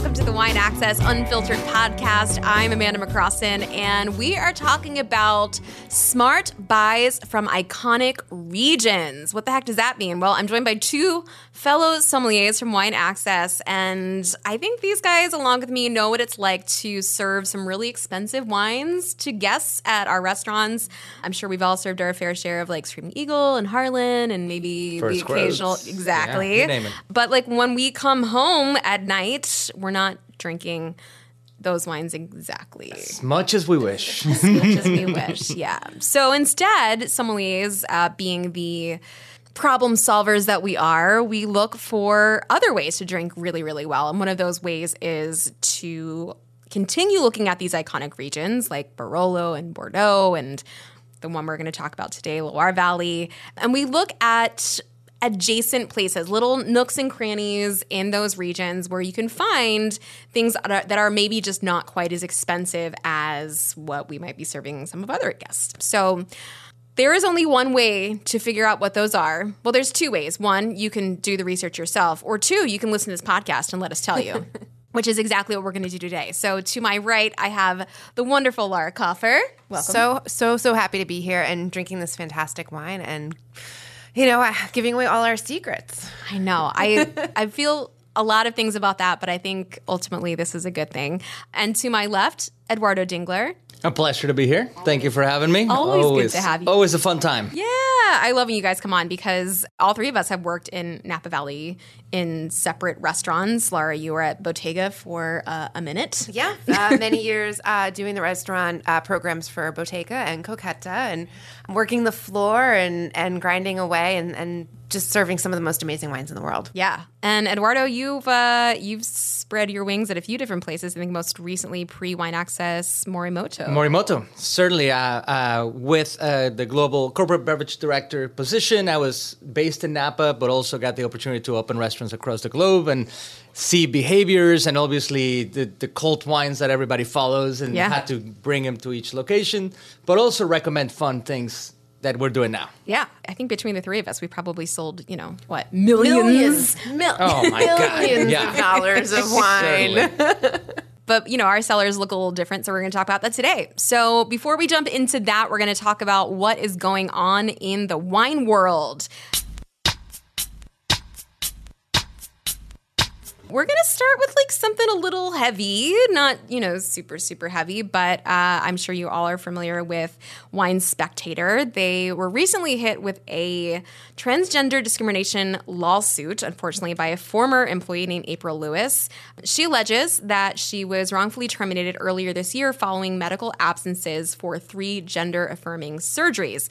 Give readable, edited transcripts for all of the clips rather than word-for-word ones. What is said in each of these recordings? welcome to the Wine Access Unfiltered podcast. I'm Amanda McCrossin, and we are talking about smart buys from iconic regions. What the heck does that mean? Well, I'm joined by two fellow sommeliers from Wine Access, and I think these guys, along with me, know what it's like to serve some really expensive wines to guests at our restaurants. I'm sure we've all served our fair share of like Screaming Eagle and Harlan, and maybe First the occasional quotes. Exactly. Yeah, you name it. But like when we come home at night, we're not drinking those wines exactly. As much as we wish. As much as we wish, yeah. So instead, sommeliers, being the problem solvers that we are, we look for other ways to drink really, really well. And one of those ways is to continue looking at these iconic regions like Barolo and Bordeaux and the one we're going to talk about today, Loire Valley. And we look at adjacent places, little nooks and crannies in those regions where you can find things that are maybe just not quite as expensive as what we might be serving some of other guests. So there is only one way to figure out what those are. Well, there's two ways. One, you can do the research yourself, or two, you can listen to this podcast and let us tell you. Which is exactly what we're going to do today. So to my right, I have the wonderful Laura Koffer. Welcome. So happy to be here and drinking this fantastic wine and, you know, giving away all our secrets. I know. I feel a lot of things about that, but I think ultimately this is a good thing. And to my left, Eduardo Dingler. A pleasure to be here. Thank you for having me. Always good to have you. Always a fun time. Yeah. I love when you guys come on because all three of us have worked in Napa Valley in separate restaurants. Laura, you were at Bottega for a minute. Yeah. Many years doing the restaurant programs for Bottega and Coqueta and working the floor and grinding away and just serving some of the most amazing wines in the world. Yeah. And Eduardo, you've spread your wings at a few different places. I think most recently pre-Wine Access, Morimoto. Certainly. With the global corporate beverage director position, I was based in Napa, but also got the opportunity to open restaurants across the globe and see behaviors and obviously the cult wines that everybody follows and had to bring them to each location, but also recommend fun things that we're doing now. Yeah. I think between the three of us, we probably sold, you know, what? Millions of dollars of wine. But, you know, our cellars look a little different, so we're going to talk about that today. So before we jump into that, we're going to talk about what is going on in the wine world. We're going to start with like something a little heavy, not, you know, super, super heavy, but I'm sure you all are familiar with Wine Spectator. They were recently hit with a transgender discrimination lawsuit, unfortunately, by a former employee named April Lewis. She alleges that she was wrongfully terminated earlier this year following medical absences for 3 gender-affirming surgeries.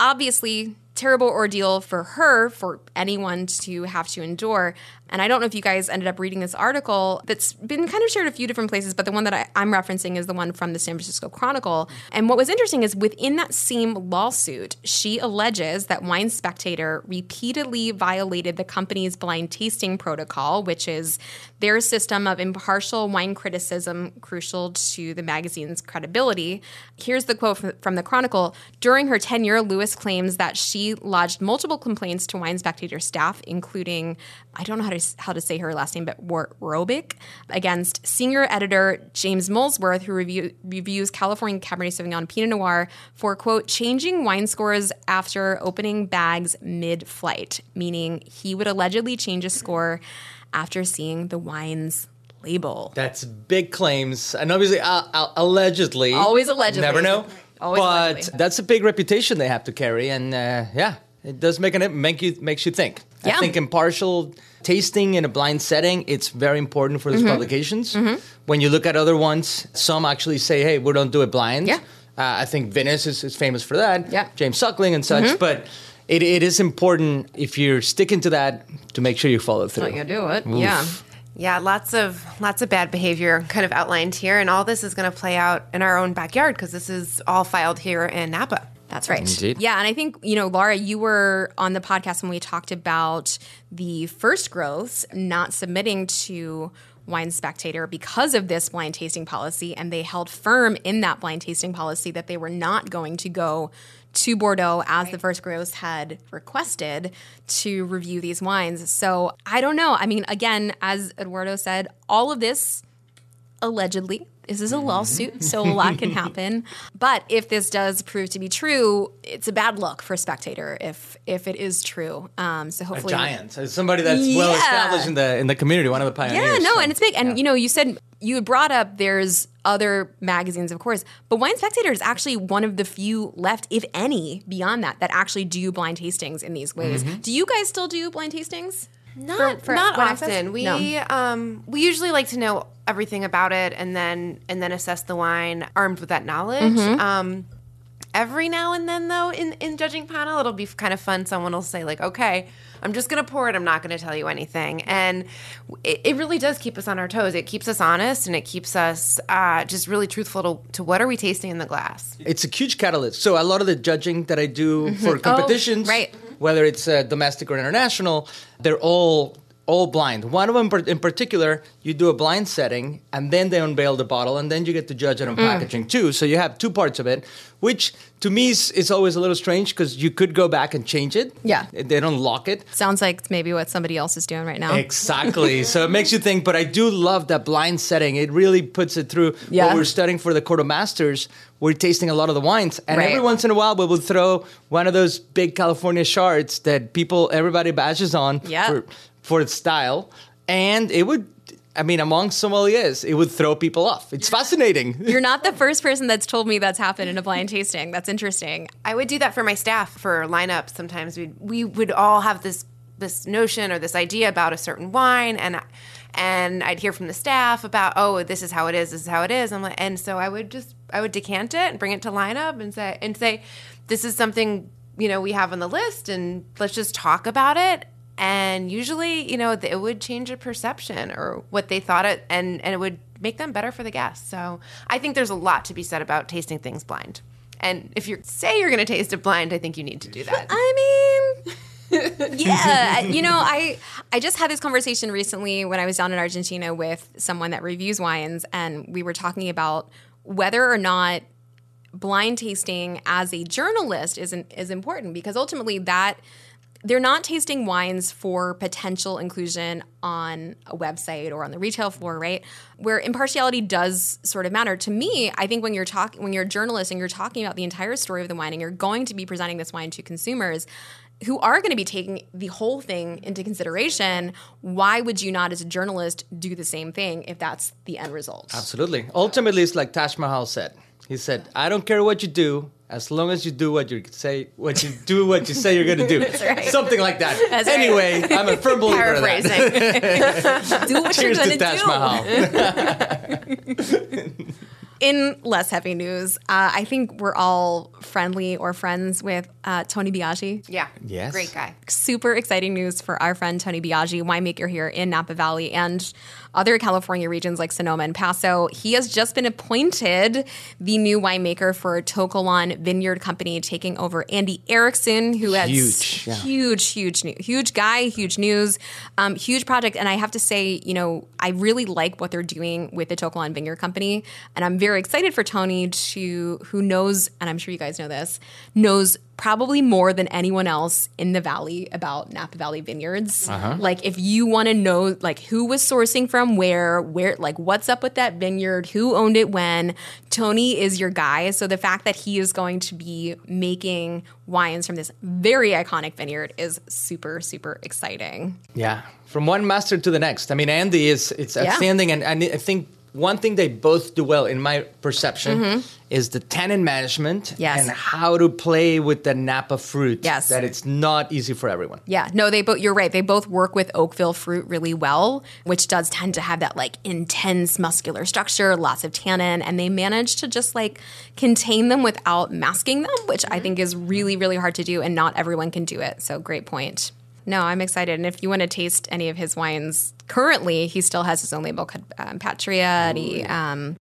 Obviously, terrible ordeal for her, for anyone to have to endure. And I don't know if you guys ended up reading this article that's been kind of shared a few different places, but the one that I'm referencing is the one from the San Francisco Chronicle. And what was interesting is within that same lawsuit, she alleges that Wine Spectator repeatedly violated the company's blind tasting protocol, which is their system of impartial wine criticism crucial to the magazine's credibility. Here's the quote from the Chronicle. During her tenure, Lewis claims that she lodged multiple complaints to Wine Spectator staff, including, I don't know how to say her last name, but Robic, against senior editor James Molesworth, who reviews California Cabernet Sauvignon Pinot Noir for, quote, changing wine scores after opening bags mid-flight, meaning he would allegedly change a score after seeing the wine's label. That's big claims. And obviously, allegedly. Always allegedly. Never know. Always but allegedly. That's a big reputation they have to carry. And it does makes you think. Yeah. I think impartial tasting in a blind setting, it's very important for those publications. Mm-hmm. When you look at other ones, some actually say, hey, we don't do it blind. Yeah. I think Venice is famous for that, James Suckling and such. Mm-hmm. But it is important, if you're sticking to that, to make sure you follow through. You do it. Oof. Yeah. Yeah, lots of bad behavior kind of outlined here. And all this is going to play out in our own backyard because this is all filed here in Napa. That's right. Indeed. Yeah, and I think, you know, Laura, you were on the podcast when we talked about the first growths not submitting to Wine Spectator because of this blind tasting policy, and they held firm in that blind tasting policy that they were not going to go to Bordeaux as the first growers had requested to review these wines. So I don't know. I mean, again, as Eduardo said, all of this allegedly, this is a lawsuit, so a lot can happen. But if this does prove to be true, it's a bad look for Spectator if it is true. So hopefully, a giant, as somebody that's well established in the community, one of the pioneers. Yeah, no, so, and it's big. And you know, you said you had brought up there's other magazines, of course, but Wine Spectator is actually one of the few left, if any, beyond that, that actually do blind tastings in these ways. Mm-hmm. Do you guys still do blind tastings? Not often. We usually like to know everything about it and then assess the wine armed with that knowledge. Mm-hmm. Every now and then, though, in judging panel, it'll be kind of fun. Someone will say, like, okay, I'm just going to pour it. I'm not going to tell you anything. And it really does keep us on our toes. It keeps us honest, and it keeps us just really truthful to what are we tasting in the glass. It's a huge catalyst. So a lot of the judging that I do for competitions, whether it's domestic or international, they're all blind. One of them in particular, you do a blind setting, and then they unveil the bottle, and then you get to judge it on packaging too. So you have two parts of it, which to me is always a little strange because you could go back and change it. Yeah. They don't lock it. Sounds like maybe what somebody else is doing right now. Exactly. So it makes you think, but I do love that blind setting. It really puts it through what we're studying for the Court of Masters. We're tasting a lot of the wines. And every once in a while, we will throw one of those big California shards that everybody bashes on for its style, and it would, I mean, among sommeliers, it would throw people off. It's fascinating. You're not the first person that's told me that's happened in a blind tasting. That's interesting. I would do that for my staff for lineups. Sometimes we would all have this notion or this idea about a certain wine, and I'd hear from the staff about, oh, this is how it is. This is how it is. I'm like, and so I would decant it and bring it to lineup and say, this is something we have on the list, and let's just talk about it. And usually, it would change a perception or what they thought it, and it would make them better for the guests. So I think there's a lot to be said about tasting things blind. And if you say you're going to taste it blind, I think you need to do that. I mean... yeah. I just had this conversation recently when I was down in Argentina with someone that reviews wines, and we were talking about whether or not blind tasting as a journalist is important, because ultimately that... They're not tasting wines for potential inclusion on a website or on the retail floor, right? Where impartiality does sort of matter. To me, I think when you're a journalist and you're talking about the entire story of the wine and you're going to be presenting this wine to consumers who are going to be taking the whole thing into consideration, why would you not, as a journalist, do the same thing if that's the end result? Absolutely. Ultimately, it's like Taj Mahal said. He said, I don't care what you do, as long as you do what you say you're going to do. That's right. Something like that. That's anyway, right. I'm a firm believer of that. Do what Cheers you're going to Taj Mahal. In less heavy news, I think we're all friendly or friends with Tony Biaggi. Yeah. Yes. Great guy. Super exciting news for our friend Tony Biaggi, winemaker here in Napa Valley and other California regions like Sonoma and Paso. He has just been appointed the new winemaker for Tocolon Vineyard Company, taking over Andy Erickson, who has huge guy, huge news, huge project. And I have to say, I really like what they're doing with the Tocolon Vineyard Company. And I'm very excited for Tony who knows, and I'm sure you guys know this, knows probably more than anyone else in the Valley about Napa Valley vineyards. Uh-huh. Like, if you want to know, like, who was sourcing from where, like, what's up with that vineyard, who owned it when, Tony is your guy. So the fact that he is going to be making wines from this very iconic vineyard is super, super exciting. Yeah. From one master to the next. I mean, Andy it's outstanding. And I think one thing they both do well, in my perception, is the tannin management and how to play with the Napa fruit. Yes. That it's not easy for everyone. Yeah. No, you're right. They both work with Oakville fruit really well, which does tend to have that, like, intense muscular structure, lots of tannin, and they manage to just, like, contain them without masking them, which I think is really, really hard to do, and not everyone can do it. So great point. No, I'm excited. And if you want to taste any of his wines currently, he still has his own label called Patria. And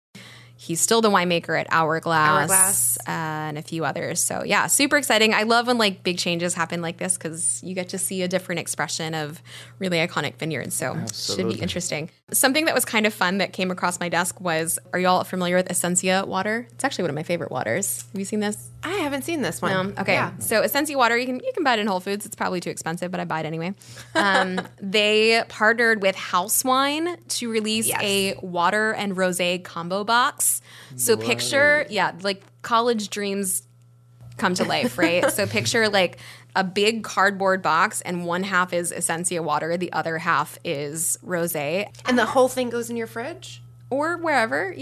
he He's still the winemaker at Hourglass. And a few others. So yeah, super exciting. I love when like big changes happen like this because you get to see a different expression of really iconic vineyards. So it should be interesting. Something that was kind of fun that came across my desk was, are you all familiar with Essentia Water? It's actually one of my favorite waters. Have you seen this? I haven't seen this one. No? Okay. Yeah. So Essentia Water, you can buy it in Whole Foods. It's probably too expensive, but I buy it anyway. They partnered with House Wine to release a water and rosé combo box. So picture, like college dreams come to life, right? So picture like a big cardboard box and one half is Essentia Water. The other half is rosé. And the whole thing goes in your fridge? Or wherever,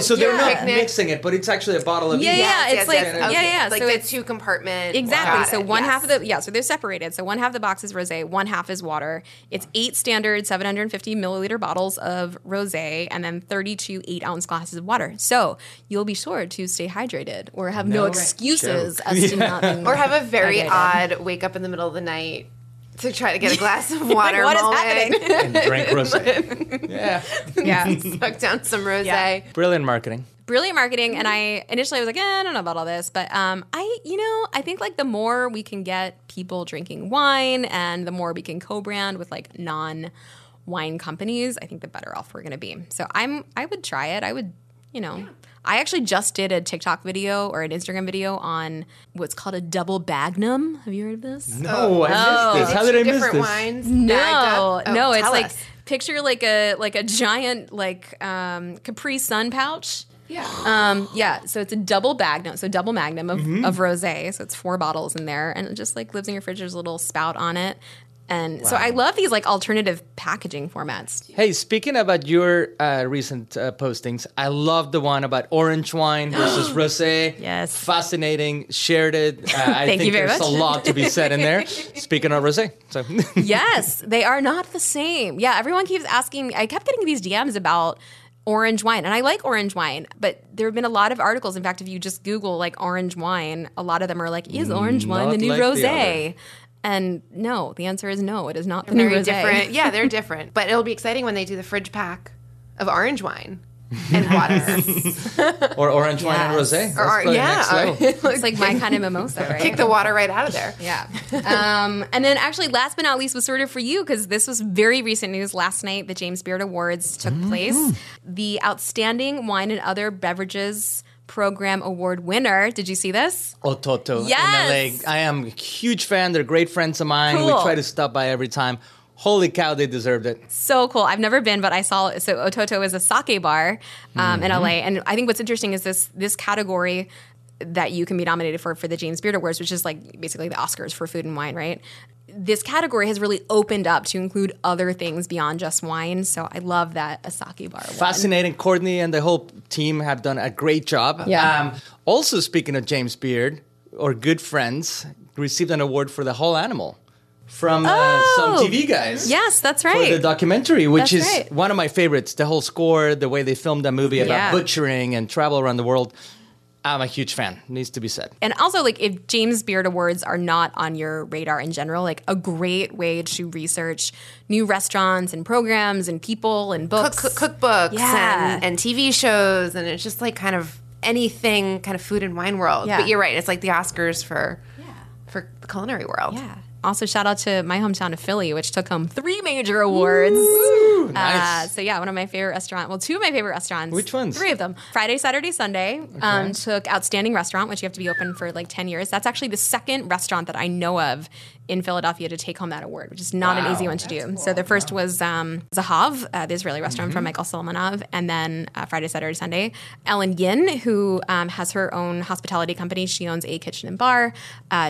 so they're not mixing it, but it's actually a bottle of each. It's like the two compartment. Exactly. So one half of the so they're separated. So one half of the box is rosé, one half is water. It's 8 standard 750 milliliter bottles of rosé, and then 32 8-ounce glasses of water. So you'll be sure to stay hydrated, or have no excuses as to not being or have a very hydrated. Odd wake up in the middle of the night. To try to get a glass of water, like, what is happening? And drink rosé. Suck down some rosé. Yeah. Brilliant marketing. And I initially was like, I don't know about all this, but I think like the more we can get people drinking wine, and the more we can co-brand with like non-wine companies, I think the better off we're going to be. So I would try it. I would, I actually just did a TikTok video or an Instagram video on what's called a double bagnum. Have you heard of this? No, I missed this. How did I miss this? Different wines. No, it's like picture like a giant Capri Sun pouch. Yeah. So it's a double bagnum, of, of rosé. So it's 4 bottles in there, and it just like lives in your fridge. There's a little spout on it. And so I love these like alternative packaging formats. Hey, speaking about your recent postings, I love the one about orange wine versus rosé. Yes. Fascinating. Shared it. Thank you very much. I think there's a lot to be said in there. Speaking of rosé. So. Yes, they are not the same. Yeah, everyone keeps asking. I kept getting these DMs about orange wine, and I like orange wine, but there have been a lot of articles. In fact, if you just Google like orange wine, a lot of them are like, is orange wine the new rosé? And no, the answer is no. It is not the new rosé. Different. Yeah, they're different. But it'll be exciting when they do the fridge pack of orange wine and water, or orange wine and rosé. It's like my kind of mimosa. Right? Kick the water right out of there. Yeah. And then actually, last but not least, was sort of for you, because this was very recent news. Last night, the James Beard Awards took place. The Outstanding Wine and Other Beverages Program Award winner. Did you see this? Ototo. Yes. In LA. I am a huge fan. They're great friends of mine. Cool. We try to stop by every time. Holy cow, they deserved it. So cool. I've never been, but I saw. So Ototo is a sake bar in LA. And I think what's interesting is this category that you can be nominated for the James Beard Awards, which is like basically the Oscars for food and wine, right? This category has really opened up to include other things beyond just wine. So I love that Asaki Bar. Fascinating. Courtney and the whole team have done a great job. Yeah. Also, speaking of James Beard, our good friends received an award for The Whole Animal from some TV guys. Yes, that's right. For the documentary, which is one of my favorites. The whole score, the way they filmed that movie about butchering and travel around the world. I'm a huge fan. Needs to be said. And also, like, if James Beard Awards are not on your radar in general, like, a great way to research new restaurants and programs and people and books. Cookbooks and TV shows. And it's just, like, kind of anything kind of food and wine world. Yeah. But you're right. It's like the Oscars for the culinary world. Yeah. Also, shout out to my hometown of Philly, which took home 3 major awards. Ooh, nice. So yeah, one of my favorite restaurants. Well, 2 of my favorite restaurants. Which ones? 3 of them. Friday, Saturday, Sunday took Outstanding Restaurant, which you have to be open for like 10 years. That's actually the second restaurant that I know of in Philadelphia to take home that award, which is not an easy one to do. Cool. So the first was Zahav, the Israeli restaurant from Michael Solomonov, and then Friday, Saturday, Sunday. Ellen Yin, who has her own hospitality company. She owns a kitchen and bar.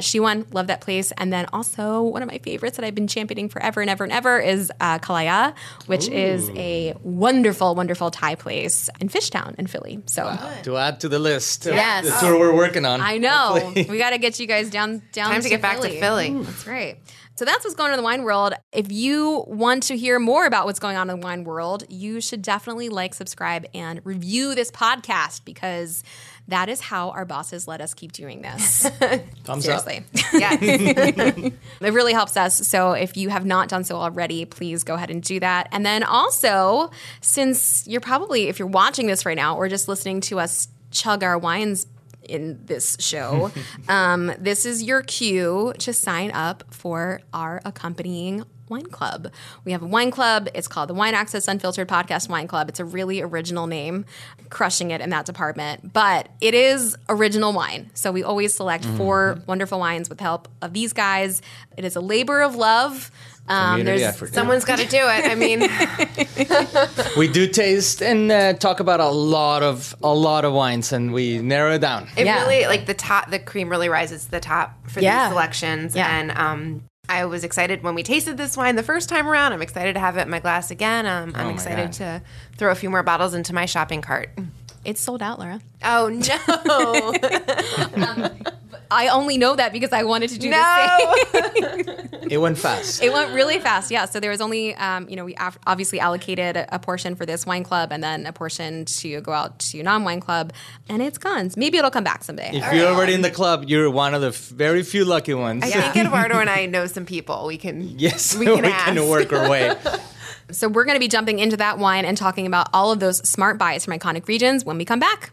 She won. Love that place. And then also one of my favorites that I've been championing forever and ever and ever is Kalaya, which is a wonderful, wonderful Thai place in Fishtown in Philly. So to add to the list. Yes. The tour we're working on. I know. Hopefully. We got to get you guys down Time to get Philly. Back to Philly. Ooh. That's right. So that's what's going on in the wine world. If you want to hear more about what's going on in the wine world, you should definitely like, subscribe, and review this podcast, because That is how our bosses let us keep doing this. Thumbs Seriously. Up. Yeah. It really helps us. So if you have not done so already, please go ahead and do that. And then also, since you're probably, if you're watching this right now or just listening to us chug our wines in this show, this is your cue to sign up for our accompanying wine club. We have a wine club. It's called the Wine Access Unfiltered Podcast Wine Club. It's a really original name, crushing it in that department, but it is original wine. So we always select four wonderful wines with the help of these guys. It is a labor of love. Someone's got to do it. I mean, we do taste and talk about a lot of wines, and we narrow it down. It really, like, the cream really rises to the top for these selections, and I was excited when we tasted this wine the first time around. I'm excited to have it in my glass again. I'm excited to throw a few more bottles into my shopping cart. It's sold out, Laura. Oh, no. I only know that because I wanted to do this thing. It went fast. It went really fast, yeah. So there was only, we obviously allocated a portion for this wine club and then a portion to go out to non-wine club, and it's gone. Maybe it'll come back someday. If you're already in the club, you're one of the very few lucky ones. I think Eduardo and I know some people. We can work our way. So we're going to be jumping into that wine and talking about all of those smart buys from iconic regions when we come back.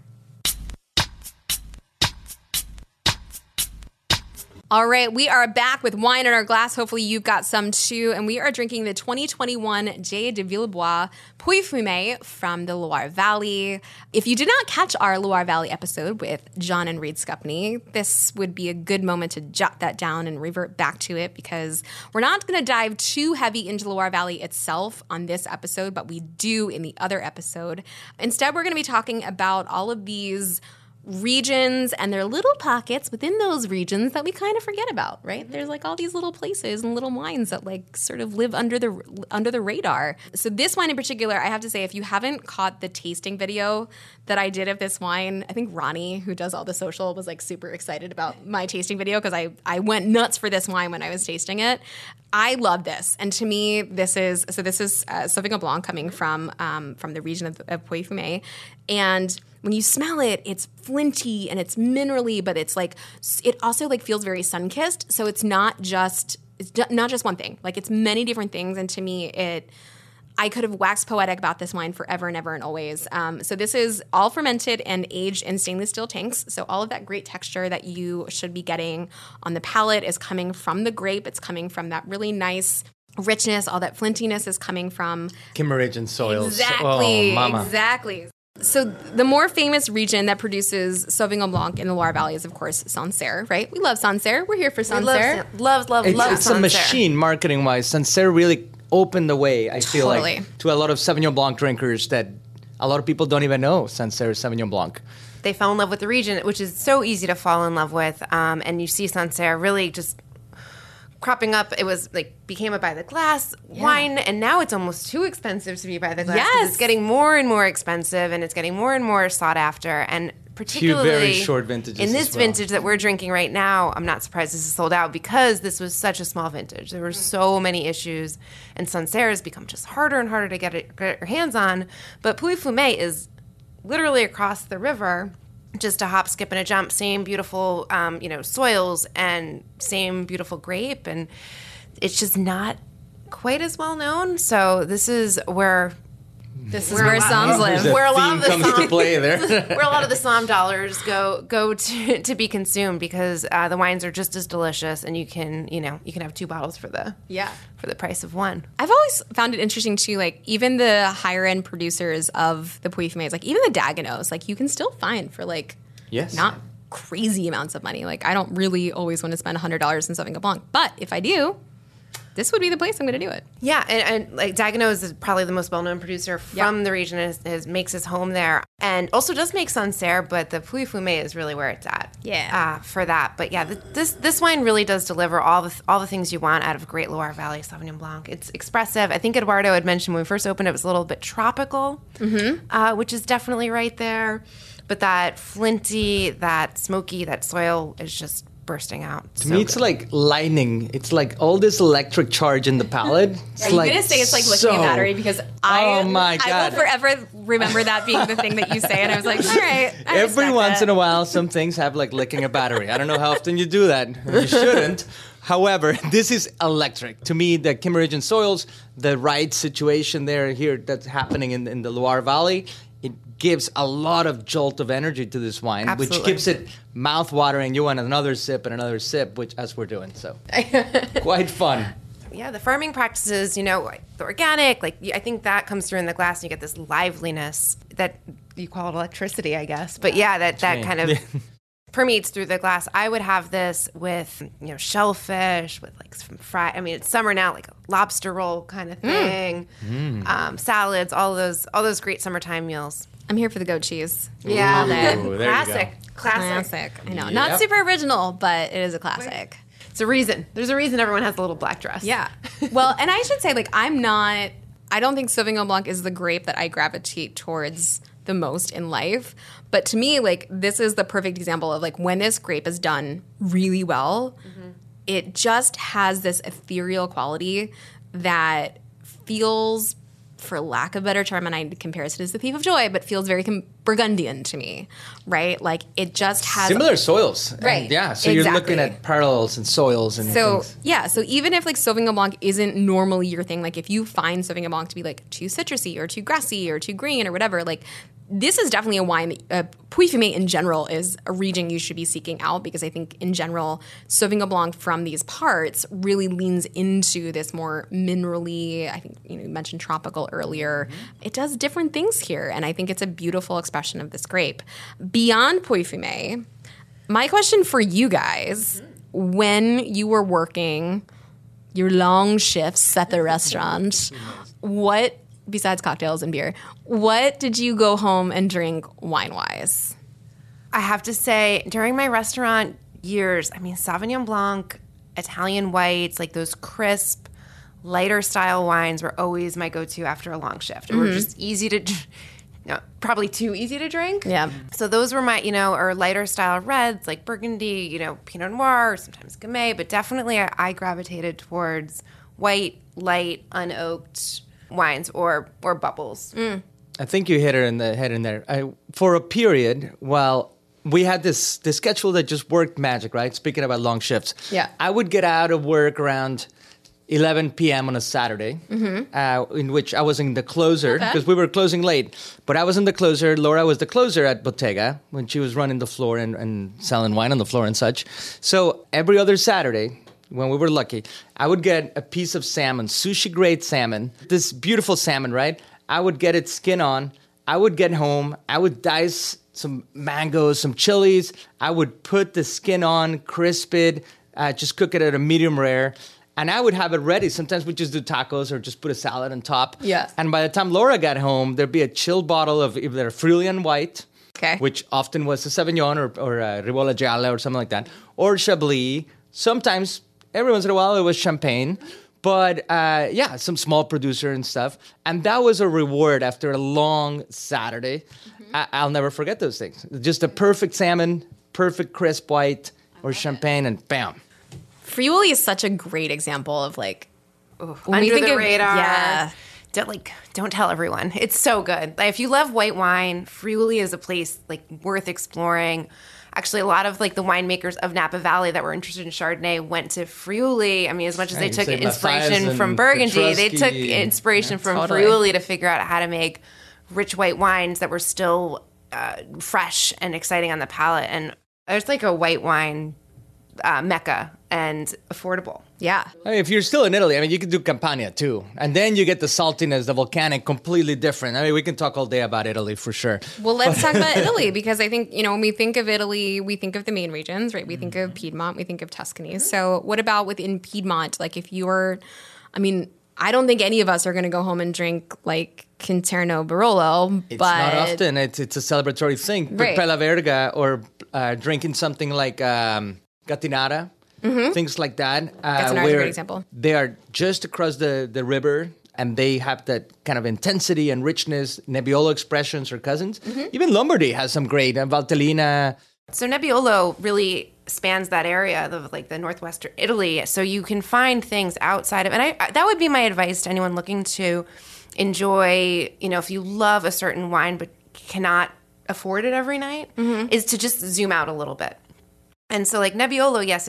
All right, we are back with wine in our glass. Hopefully you've got some too. And we are drinking the 2021 J. de Villebois Pouilly-Fumé from the Loire Valley. If you did not catch our Loire Valley episode with John and Reed Scupney, this would be a good moment to jot that down and revert back to it, because we're not going to dive too heavy into Loire Valley itself on this episode, but we do in the other episode. Instead, we're going to be talking about all of these regions and their little pockets within those regions that we kind of forget about, right? There's like all these little places and little wines that like sort of live under the radar. So this wine in particular, I have to say, if you haven't caught the tasting video that I did of this wine, I think Ronnie, who does all the social, was like super excited about my tasting video because I went nuts for this wine when I was tasting it. I love this. And to me, this is Sauvignon Blanc coming from the region of Pouilly-Fumé. And when you smell it, it's flinty and it's minerally, but it's like it also like feels very sun-kissed. So it's not just one thing. Like it's many different things, and to me, I could have waxed poetic about this wine forever and ever and always. So this is all fermented and aged in stainless steel tanks. So all of that great texture that you should be getting on the palate is coming from the grape. It's coming from that really nice richness. All that flintiness is coming from Kimmeridgean soils. Exactly. Oh, mama. Exactly. So the more famous region that produces Sauvignon Blanc in the Loire Valley is, of course, Sancerre, right? We love Sancerre. We're here for Sancerre. Love Sancerre. It's a machine, marketing-wise. Sancerre really opened the way, I feel like, to a lot of Sauvignon Blanc drinkers that a lot of people don't even know Sancerre is Sauvignon Blanc. They fell in love with the region, which is so easy to fall in love with. And you see Sancerre really just cropping up. It was like became a by the glass wine, and now it's almost too expensive to be by the glass. Yes, it's getting more and more expensive, and it's getting more and more sought after. And particularly two very short vintages in this vintage that we're drinking right now, I'm not surprised this is sold out because this was such a small vintage. There were so many issues, and Sancerre has become just harder and harder to get your hands on. But Pouilly-Fumé is literally across the river. Just a hop, skip, and a jump. Same beautiful, soils and same beautiful grape, and it's just not quite as well known. So this is where slums live. Where a lot of the comes slum, to play there. Where a lot of the slum dollars go to be consumed, because the wines are just as delicious, and you can have two bottles for the price of one. I've always found it interesting too, like even the higher end producers of the Pouilly-Fumé, like even the Dagneaus, like you can still find for like not crazy amounts of money. Like I don't really always want to spend $100 in Sauvignon Blanc, but if I do, this would be the place I'm going to do it. Yeah, and like Dagneau is probably the most well-known producer from the region, makes his home there, and also does make Sancerre, but the Pouilly-Fumé is really where it's at. Yeah, for that. But yeah, this wine really does deliver all the things you want out of great Loire Valley Sauvignon Blanc. It's expressive. I think Eduardo had mentioned when we first opened it was a little bit tropical, which is definitely right there. But that flinty, that smoky, that soil is just bursting out. To me, it's good. Like lightning. It's like all this electric charge in the palate. Are you going to say it's like looking at battery? Because I will forever remember that being the thing that you say. And I was like, all right. Every once in a while, some things have like licking a battery. I don't know how often you do that. You shouldn't. However, this is electric. To me, the Kimmeridgean soils, the right situation here that's happening in the Loire Valley, it gives a lot of jolt of energy to this wine, absolutely, which keeps it mouth-watering. You want another sip, which as we're doing, so quite fun. Yeah, the farming practices, the organic, I think that comes through in the glass, and you get this liveliness that you call it electricity, I guess. But yeah, that kind of... permeates through the glass. I would have this with, shellfish, with some fried, it's summer now, like a lobster roll kind of thing, salads, all those great summertime meals. I'm here for the goat cheese. Yeah. Ooh, classic. I know. Yep. Not super original, but it is a classic. It's a reason. There's a reason everyone has a little black dress. Yeah. Well, and I should say, I don't think Sauvignon Blanc is the grape that I gravitate towards the most in life. But to me, this is the perfect example of when this grape is done really well, mm-hmm, it just has this ethereal quality that feels, for lack of a better term, and I compare it to the Thief of Joy, but feels very Burgundian to me, right? It just has... similar soils. Right. You're looking at parallels and soils and things. Yeah, so even if Sauvignon Blanc isn't normally your thing, if you find Sauvignon Blanc to be too citrusy or too grassy or too green or whatever, this is definitely a wine that Pouilly-Fumé in general is a region you should be seeking out, because I think in general Sauvignon Blanc from these parts really leans into this more minerally, I think you mentioned tropical earlier. Mm-hmm. It does different things here, and I think it's a beautiful expression of this grape. Beyond Pouilly-Fumé, my question for you guys, when you were working your long shifts at the restaurant, what... besides cocktails and beer, what did you go home and drink wine-wise? I have to say, during my restaurant years, Sauvignon Blanc, Italian whites, those crisp, lighter style wines were always my go-to after a long shift. Mm-hmm. They were just easy to, probably too easy to drink. Yeah. So those were my, or lighter style reds, like Burgundy, Pinot Noir, sometimes Gamay, but definitely I gravitated towards white, light, unoaked wines or bubbles. Mm. I think you hit her in the head in there. For a period, while we had this schedule that just worked magic, right? Speaking about long shifts. Yeah. I would get out of work around 11 p.m. on a Saturday, mm-hmm, in which I was in the closer, because we were closing late. But I was in the closer. Laura was the closer at Bottega when she was running the floor and selling wine on the floor and such. So every other Saturday... when we were lucky, I would get a piece of salmon, sushi-grade salmon, this beautiful salmon, right? I would get it skin on. I would get home. I would dice some mangoes, some chilies. I would put the skin on, crisp it, just cook it at a medium rare. And I would have it ready. Sometimes we just do tacos or just put a salad on top. Yes. And by the time Laura got home, there'd be a chilled bottle of either Friuli and white, okay, which often was a Sauvignon or Rivola Gialla or something like that, or Chablis, sometimes... every once in a while, it was champagne, but some small producer and stuff. And that was a reward after a long Saturday. Mm-hmm. I'll never forget those things. Just a perfect salmon, perfect crisp white or champagne, and bam. Friuli is such a great example of under the radar. Yeah. Don't tell everyone. It's so good. If you love white wine, Friuli is a place worth exploring. Actually, a lot of the winemakers of Napa Valley that were interested in Chardonnay went to Friuli. As much as they took inspiration from Burgundy, they took inspiration from Friuli to figure out how to make rich white wines that were still fresh and exciting on the palate. And there's a white wine mecca and affordable. Yeah. If you're still in Italy, you can do Campania too. And then you get the saltiness, the volcanic, completely different. We can talk all day about Italy for sure. Well, let's talk about Italy, because I think, when we think of Italy, we think of the main regions, right? We think of Piedmont, we think of Tuscany. Mm-hmm. So what about within Piedmont? If you're, I don't think any of us are going to go home and drink Quinterno Barolo. It's not often. It's a celebratory thing. Right. Pella Verga or drinking something like Gattinara. Mm-hmm. Things like that. That's another great example. They are just across the river, and they have that kind of intensity and richness. Nebbiolo expressions are cousins. Mm-hmm. Even Lombardy has some great Valtellina. So Nebbiolo really spans that area of like the northwestern Italy. So you can find things outside of, and that would be my advice to anyone looking to enjoy, you know, if you love a certain wine but cannot afford it every night, mm-hmm. is to just zoom out a little bit. And so like Nebbiolo, yes,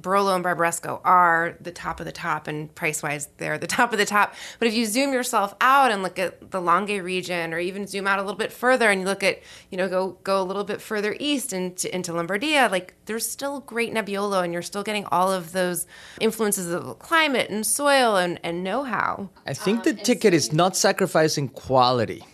Barolo and Barbaresco are the top of the top, and price-wise they're the top of the top. But if you zoom yourself out and look at the Langhe region, or even zoom out a little bit further and you look at, you know, go a little bit further east into Lombardia, like there's still great Nebbiolo, and you're still getting all of those influences of climate and soil and know-how. I think the ticket is not sacrificing quality.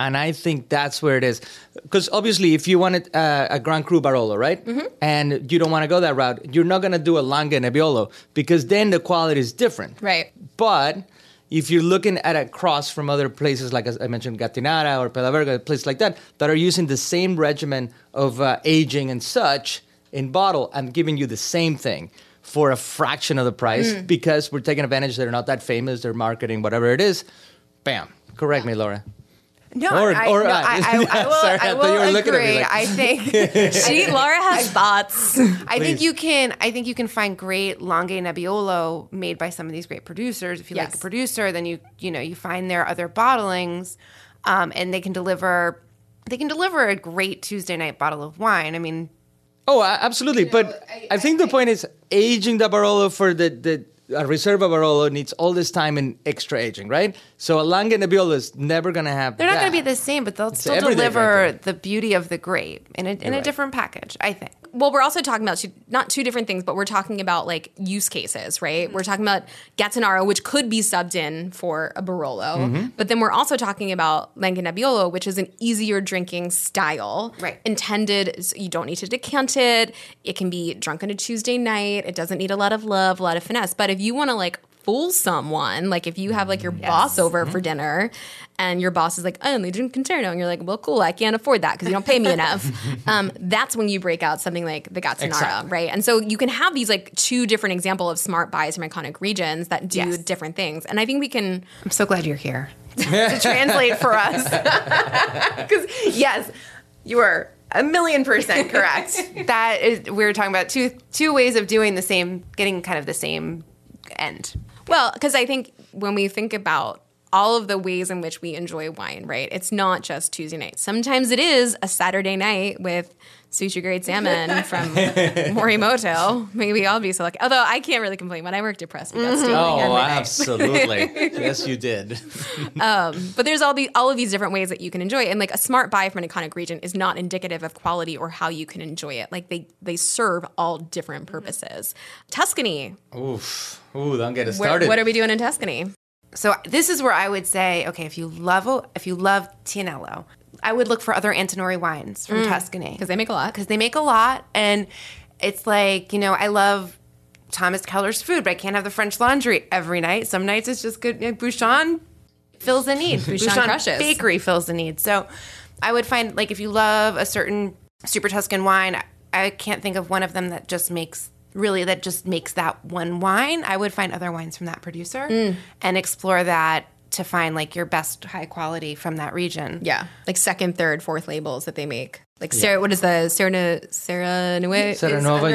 And I think that's where it is. Because obviously, if you wanted a Grand Cru Barolo, right? Mm-hmm. And you don't want to go that route, you're not going to do a Langhe Nebbiolo, because then the quality is different. Right. But if you're looking at a cross from other places, like as I mentioned, Gattinara or Pelaverga, places like that are using the same regimen of aging and such in bottle, I'm giving you the same thing for a fraction of the price, because we're taking advantage. They're not that famous. They're marketing, whatever it is. Bam. Correct me, Laura. I will agree. Like, I think Laura has spots. I think you can find great Langhe Nebbiolo made by some of these great producers. If you like a producer, then you find their other bottlings, and they can deliver a great Tuesday night bottle of wine. I mean, absolutely. I think the point is aging the Barolo for the a Reserva Barolo needs all this time and extra aging, right? So a Langhe Nebbiolo is never going to have They're not going to be the same, but they'll still deliver the beauty of the grape in a different package, I think. Well, we're also talking about not two different things, but we're talking about like use cases, right? Mm-hmm. We're talking about Gattinara, which could be subbed in for a Barolo, mm-hmm. but then we're also talking about Langhe Nebbiolo, which is an easier drinking style, right? Intended, so you don't need to decant it. It can be drunk on a Tuesday night. It doesn't need a lot of love, a lot of finesse. But if you want to like fool someone, like if you have like your boss over for dinner and your boss is like, I only drink Concerno, and you're like, well, cool, I can't afford that because you don't pay me enough. That's when you break out something like the Gattinara, right? And so you can have these like two different examples of smart buys from iconic regions that do different things. And I think we can... I'm so glad you're here to translate for us. Because yes, you are 1,000,000% correct. That is, we were talking about two ways of doing the same, getting kind of the same end. Well, because I think when we think about all of the ways in which we enjoy wine, right, it's not just Tuesday night. Sometimes it is a Saturday night with sushi grade salmon from Morimoto. Maybe I'll be so lucky. Although I can't really complain. When I worked at Press, we got stealing every night. Absolutely. Yes, you did. But there's all of these different ways that you can enjoy it. And like a smart buy from an iconic region is not indicative of quality or how you can enjoy it. Like they serve all different purposes. Tuscany. Oof. Ooh, don't get us started. What are we doing in Tuscany? So this is where I would say, okay, if you love Tianello, I would look for other Antinori wines from Tuscany. Because they make a lot. And it's like, you know, I love Thomas Keller's food, but I can't have the French Laundry every night. Some nights it's just good. You know, Bouchon fills a need. Bouchon crushes. Bakery fills a need. So I would find, like, if you love a certain super Tuscan wine, I can't think of one of them that just makes... Really, that just makes that one wine. I would find other wines from that producer and explore that to find like your best high quality from that region. Yeah, like second, third, fourth labels that they make. Like what is the Serranova?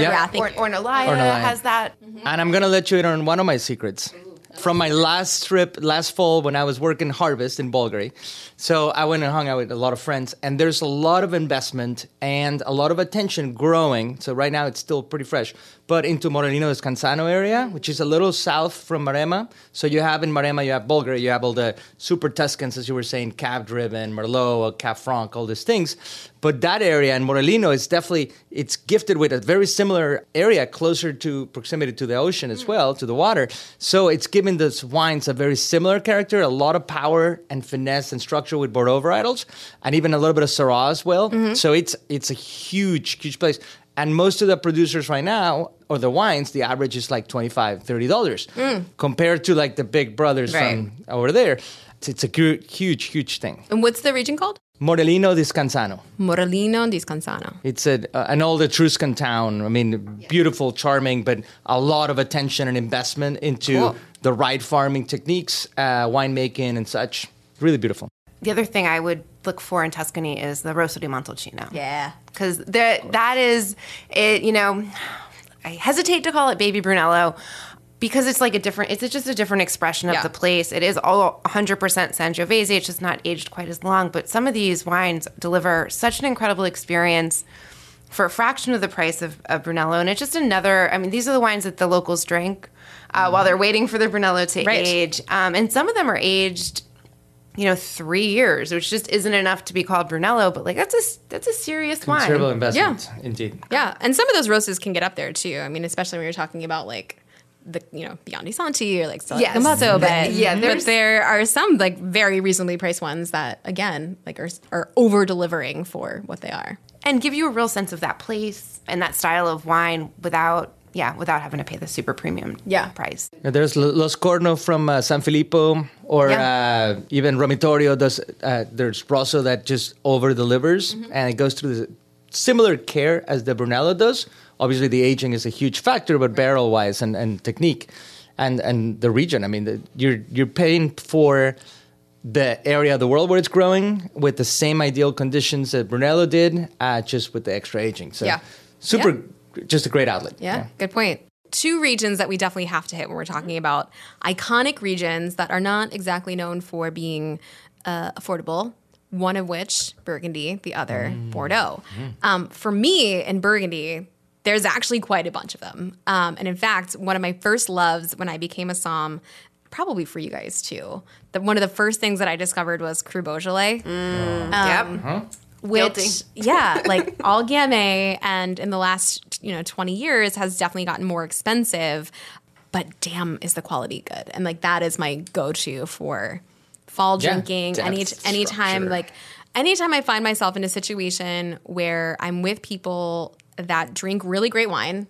Yeah, Ornellaia has that. Mm-hmm. And I'm gonna let you in on one of my secrets from my last trip last fall when I was working Harvest in Bulgaria. So I went and hung out with a lot of friends, and there's a lot of investment and a lot of attention growing. So right now it's still pretty fresh, but into Morellino di Scansano area, which is a little south from Maremma. So you have in Maremma, you have Bulgaria, you have all the super Tuscans, as you were saying, cab-driven, Merlot, Cab Franc, all these things. But that area in Morellino is definitely, it's gifted with a very similar area, closer to proximity to the ocean as well, to the water. So it's given those wines a very similar character, a lot of power and finesse and structure with Bordeaux varietals, and even a little bit of Syrah as well. Mm-hmm. So it's a huge, huge place. And most of the producers right now, or the wines, the average is like $25, $30 compared to like the big brothers from over there. It's a huge, huge thing. And what's the region called? Morellino di Scansano. It's an old Etruscan town. I mean, beautiful, charming, but a lot of attention and investment into the right farming techniques, winemaking and such. Really beautiful. The other thing I would look for in Tuscany is the Rosso di Montalcino. Yeah. Because that is, it. You know, I hesitate to call it Baby Brunello because it's like a different, it's just a different expression of the place. It is all 100% Sangiovese. It's just not aged quite as long. But some of these wines deliver such an incredible experience for a fraction of the price of Brunello. And it's just another, I mean, these are the wines that the locals drink while they're waiting for the Brunello to age. And some of them are aged, 3 years, which just isn't enough to be called Brunello. But, like, that's a serious considerable wine. Considerable investment, indeed. Yeah, and some of those roses can get up there, too. I mean, especially when you're talking about, like, the Biondi Santi or like Stella Camazzo, but there are some like very reasonably priced ones that again like are over delivering for what they are and give you a real sense of that place and that style of wine without having to pay the super premium price. Now, there's Los Corno from San Filippo or even Romitorio. There's Rosso that just over delivers and it goes through the similar care as the Brunello does. Obviously, the aging is a huge factor, but barrel-wise and technique and the region. I mean, you're paying for the area of the world where it's growing with the same ideal conditions that Brunello did, just with the extra aging. So just a great outlet. Yeah, good point. Two regions that we definitely have to hit when we're talking about iconic regions that are not exactly known for being affordable. One of which, Burgundy, the other, Bordeaux. For me, in Burgundy, there's actually quite a bunch of them. And in fact, one of my first loves when I became a somm, probably for you guys too, one of the first things that I discovered was Cru Beaujolais. Which, like all Gamay, and in the last 20 years has definitely gotten more expensive, but damn is the quality good. And like that is my go-to for fall drinking, anytime I find myself in a situation where I'm with people that drink really great wine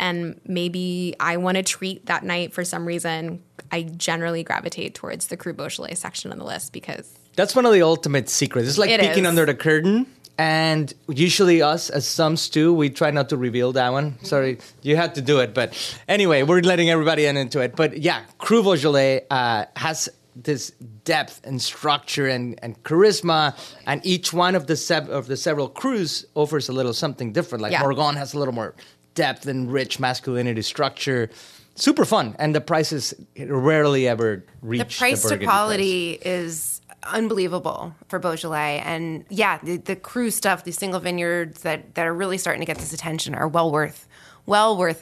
and maybe I want to treat that night for some reason, I generally gravitate towards the Cru Beaujolais section on the list because... That's one of the ultimate secrets. It's like peeking under the curtain. And usually us as summs too, we try not to reveal that one. Sorry, you had to do it. But anyway, we're letting everybody into it. But yeah, Cru Beaujolais has this depth and structure and charisma, and each one of the several crews offers a little something different. Like Morgon has a little more depth and rich masculinity structure. Super fun, and the prices rarely ever reach the price. The Burgundy to quality price is unbelievable for Beaujolais, and the crew stuff, these single vineyards that are really starting to get this attention are well worth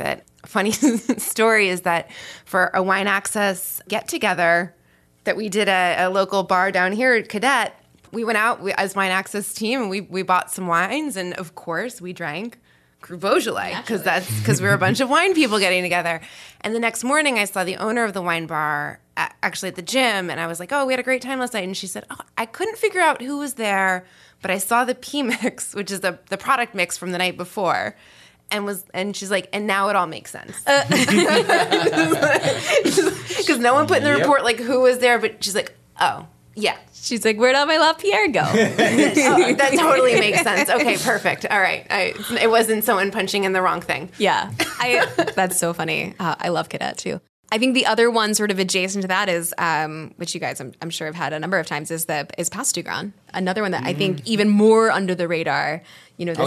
it. Funny story is that for a wine access get together that we did a local bar down here at Cadet. We went out as Wine Access team, and we bought some wines, and of course we drank Cru Beaujolais because we were a bunch of wine people getting together. And the next morning, I saw the owner of the wine bar actually at the gym, and I was like, "Oh, we had a great time last night." And she said, "Oh, I couldn't figure out who was there, but I saw the P mix, which is the product mix from the night before." And she's like, and now it all makes sense. Because no one put in the report, like, who was there, but she's like, oh, yeah. She's like, where'd all my LaPierre go? Oh, that totally makes sense. Okay, perfect. All right. It wasn't someone punching in the wrong thing. Yeah. That's so funny. I love Cadet, too. I think the other one sort of adjacent to that is, which you guys I'm sure have had a number of times, is Passe du Grand. Another one that I think even more under the radar,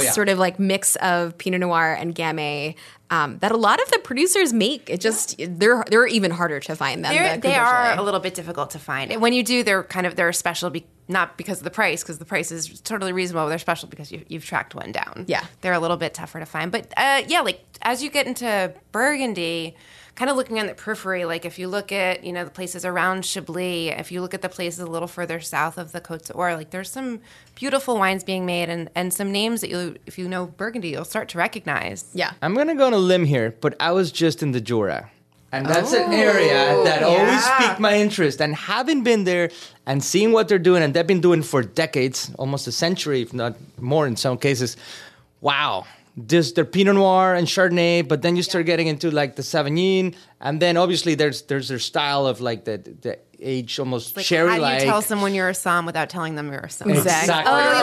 sort of like mix of Pinot Noir and Gamay that a lot of the producers make. It just, they're even harder to find than they are a little bit difficult to find. And when you do, they're special not because of the price, because the price is totally reasonable. They're special because you've tracked one down. Yeah. They're a little bit tougher to find. But like as you get into Burgundy, kind of looking on the periphery, like if you look at, the places around Chablis, if you look at the places a little further south of the Côte d'Or, like there's some beautiful wines being made and some names that if you know Burgundy, you'll start to recognize. Yeah. I'm going to go on a limb here, but I was just in the Jura. And that's an area that always piqued my interest. And having been there and seeing what they're doing, and they've been doing for decades, almost a century, if not more in some cases, wow. Their Pinot Noir and Chardonnay, but then you start getting into like the Sauvignon, and then obviously there's their style of like the age almost like sherry-like. How do you tell someone you're a somm without telling them you're a somm? Exactly. Oh,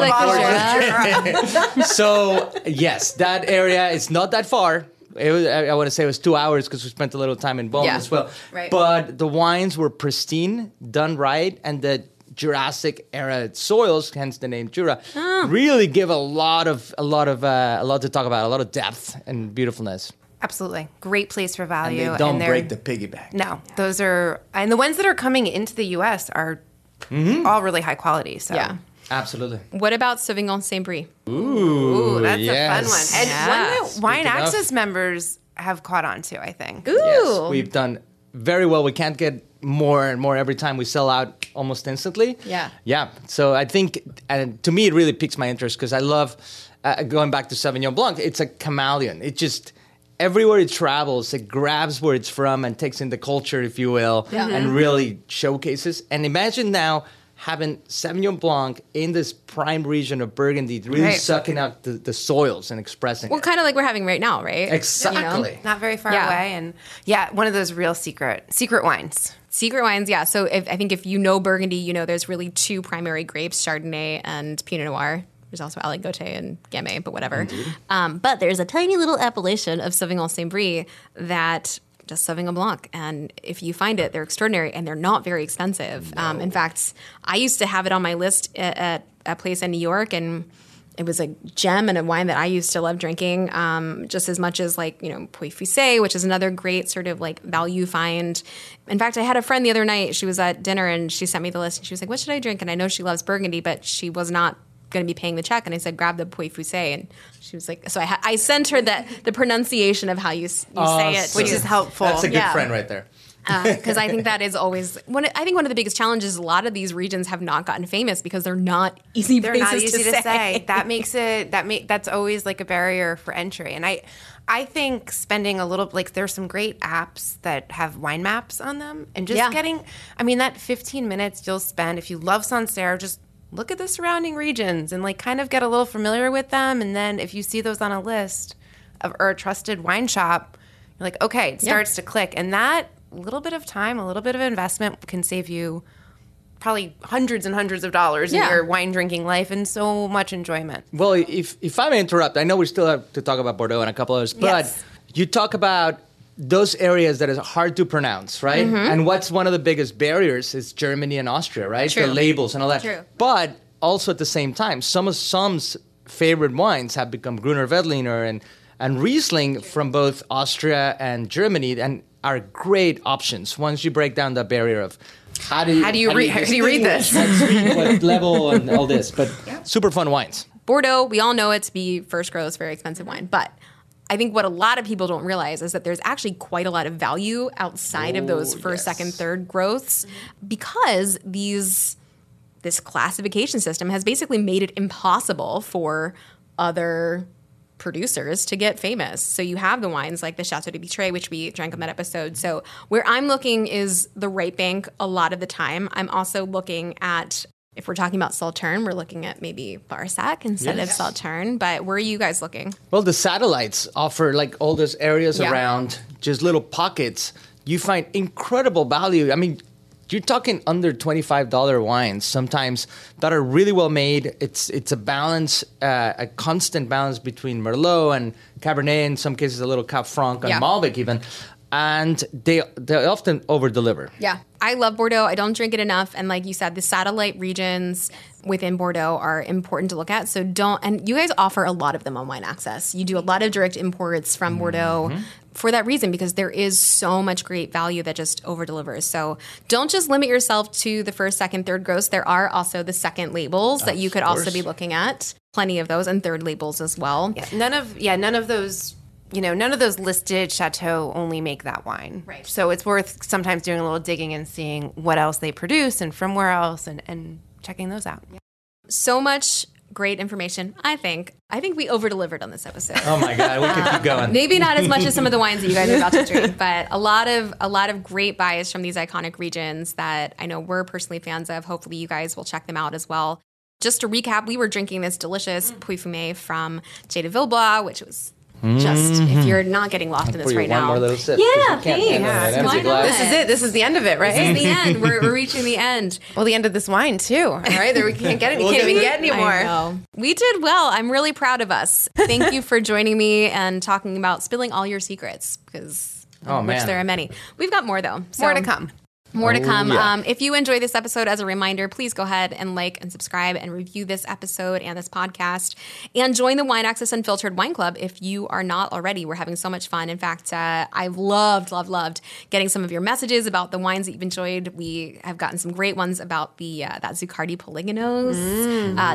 like so yes, that area is not that far. I want to say it was 2 hours because we spent a little time in Beaune as well. Right. But the wines were pristine, done right, and the Jurassic-era soils, hence the name Jura, really give a lot to talk about, a lot of depth and beautifulness. Absolutely. Great place for value. And they don't break the piggyback. No. Yeah. Those are... And the ones that are coming into the U.S. are all really high quality. So. Yeah. Absolutely. What about Sauvignon St. Brie? Ooh, that's a fun one. And one that Wine Access members have caught on to, I think. Ooh. Yes, we've done very well. We can't get more and more every time. We sell out almost instantly. Yeah. Yeah. So I think, and to me, it really piques my interest because I love, going back to Sauvignon Blanc, it's a chameleon. It just... Everywhere it travels, it grabs where it's from and takes in the culture, if you will, and really showcases. And imagine now having Sauvignon Blanc in this prime region of Burgundy, really sucking out the soils and expressing it. Well, kind of like we're having right now, right? Exactly. You know? Not very far away. And one of those real secret wines. Secret wines, yeah. So I think if you know Burgundy, you know there's really two primary grapes, Chardonnay and Pinot Noir. There's also Aligoté and Gamay, but whatever. But there's a tiny little appellation of Sauvignon St. Brie that just Sauvignon Blanc. And if you find it, they're extraordinary and they're not very expensive. No. In fact, I used to have it on my list at a place in New York, and it was a gem and a wine that I used to love drinking just as much as, like, you know, Pouilly-Fumé, which is another great sort of, like, value find. In fact, I had a friend the other night. She was at dinner and she sent me the list and she was like, what should I drink? And I know she loves Burgundy, but she was not going to be paying the check, and I said, grab the Pouilly-Fumé, and she was like, so I sent her the pronunciation of how you say it, which is helpful. That's a good friend right there. Because I think that is always one of the biggest challenges. A lot of these regions have not gotten famous because they're not easy. They're not easy to say. That makes it that's always like a barrier for entry. And I think spending a little, like, there's some great apps that have wine maps on them, and just getting. I mean, that 15 minutes you'll spend if you love Sancerre, just look at the surrounding regions and, like, kind of get a little familiar with them. And then if you see those on a list or a trusted wine shop, you're like, okay, it starts to click. And that little bit of time, a little bit of investment can save you probably hundreds and hundreds of dollars in your wine drinking life and so much enjoyment. Well, if I may interrupt, I know we still have to talk about Bordeaux and a couple others, but you talk about those areas that is hard to pronounce, right? Mm-hmm. And what's one of the biggest barriers is Germany and Austria, right? True. The labels and all that. True. But also at the same time, some of Som's favorite wines have become Gruner Veltliner and Riesling from both Austria and Germany, and are great options once you break down the barrier of how do you read this? What level and all this, but super fun wines. Bordeaux, we all know it to be first growth, very expensive wine, but I think what a lot of people don't realize is that there's actually quite a lot of value outside of those first, second, third growths, because this classification system has basically made it impossible for other producers to get famous. So you have the wines like the Chateau de Vitré, which we drank on that episode. So where I'm looking is the right bank a lot of the time. I'm also looking at, if we're talking about Sauternes, we're looking at maybe Barsac instead of Sauternes. But where are you guys looking? Well, the satellites offer, like, all those areas around, just little pockets. You find incredible value. I mean, you're talking under $25 wines sometimes that are really well made. It's a balance, a constant balance between Merlot and Cabernet, in some cases a little Cab Franc and Malbec even. And they often over-deliver. Yeah. I love Bordeaux. I don't drink it enough. And like you said, the satellite regions within Bordeaux are important to look at. So don't – and you guys offer a lot of them on Wine Access. You do a lot of direct imports from Bordeaux for that reason, because there is so much great value that just over-delivers. So don't just limit yourself to the first, second, third gross. There are also the second labels that you could also be looking at. Plenty of those, and third labels as well. Yeah. None of those – you know, none of those listed chateaux only make that wine. Right. So it's worth sometimes doing a little digging and seeing what else they produce and from where else, and checking those out. So much great information, I think. I think we over-delivered on this episode. Oh, my God. We could keep going. Maybe not as much as some of the wines that you guys are about to drink, but a lot of great buys from these iconic regions that I know we're personally fans of. Hopefully, you guys will check them out as well. Just to recap, we were drinking this delicious Pouilly-Fumé from J. de Villebois, which was... just if you're not getting lost in this right now. One more little sip. Yeah, thanks. Why not? This is it. This is the end of it, right? This is the end. We're reaching the end. Well, the end of this wine too. All right, there we can't get any. Can't even get any more. We did well. I'm really proud of us. Thank you for joining me and talking about spilling all your secrets, because which there are many. We've got more though. So more to come. More to come. Yeah. If you enjoy this episode, as a reminder, please go ahead and like and subscribe and review this episode and this podcast. And join the Wine Access Unfiltered Wine Club if you are not already. We're having so much fun. In fact, I've loved getting some of your messages about the wines that you've enjoyed. We have gotten some great ones about the that Zuccardi Poliganos.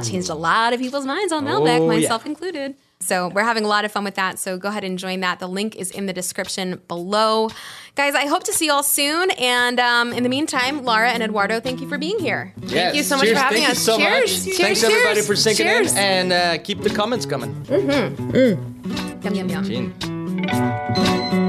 Changed a lot of people's minds on Malbec, myself included. So we're having a lot of fun with that. So go ahead and join that. The link is in the description below. Guys, I hope to see you all soon. And in the meantime, Laura and Eduardo, thank you for being here. Yes. Thank you so much for having us. Cheers. Thanks, everybody, for sinking in. And keep the comments coming. Yum, yum, yum. Gin.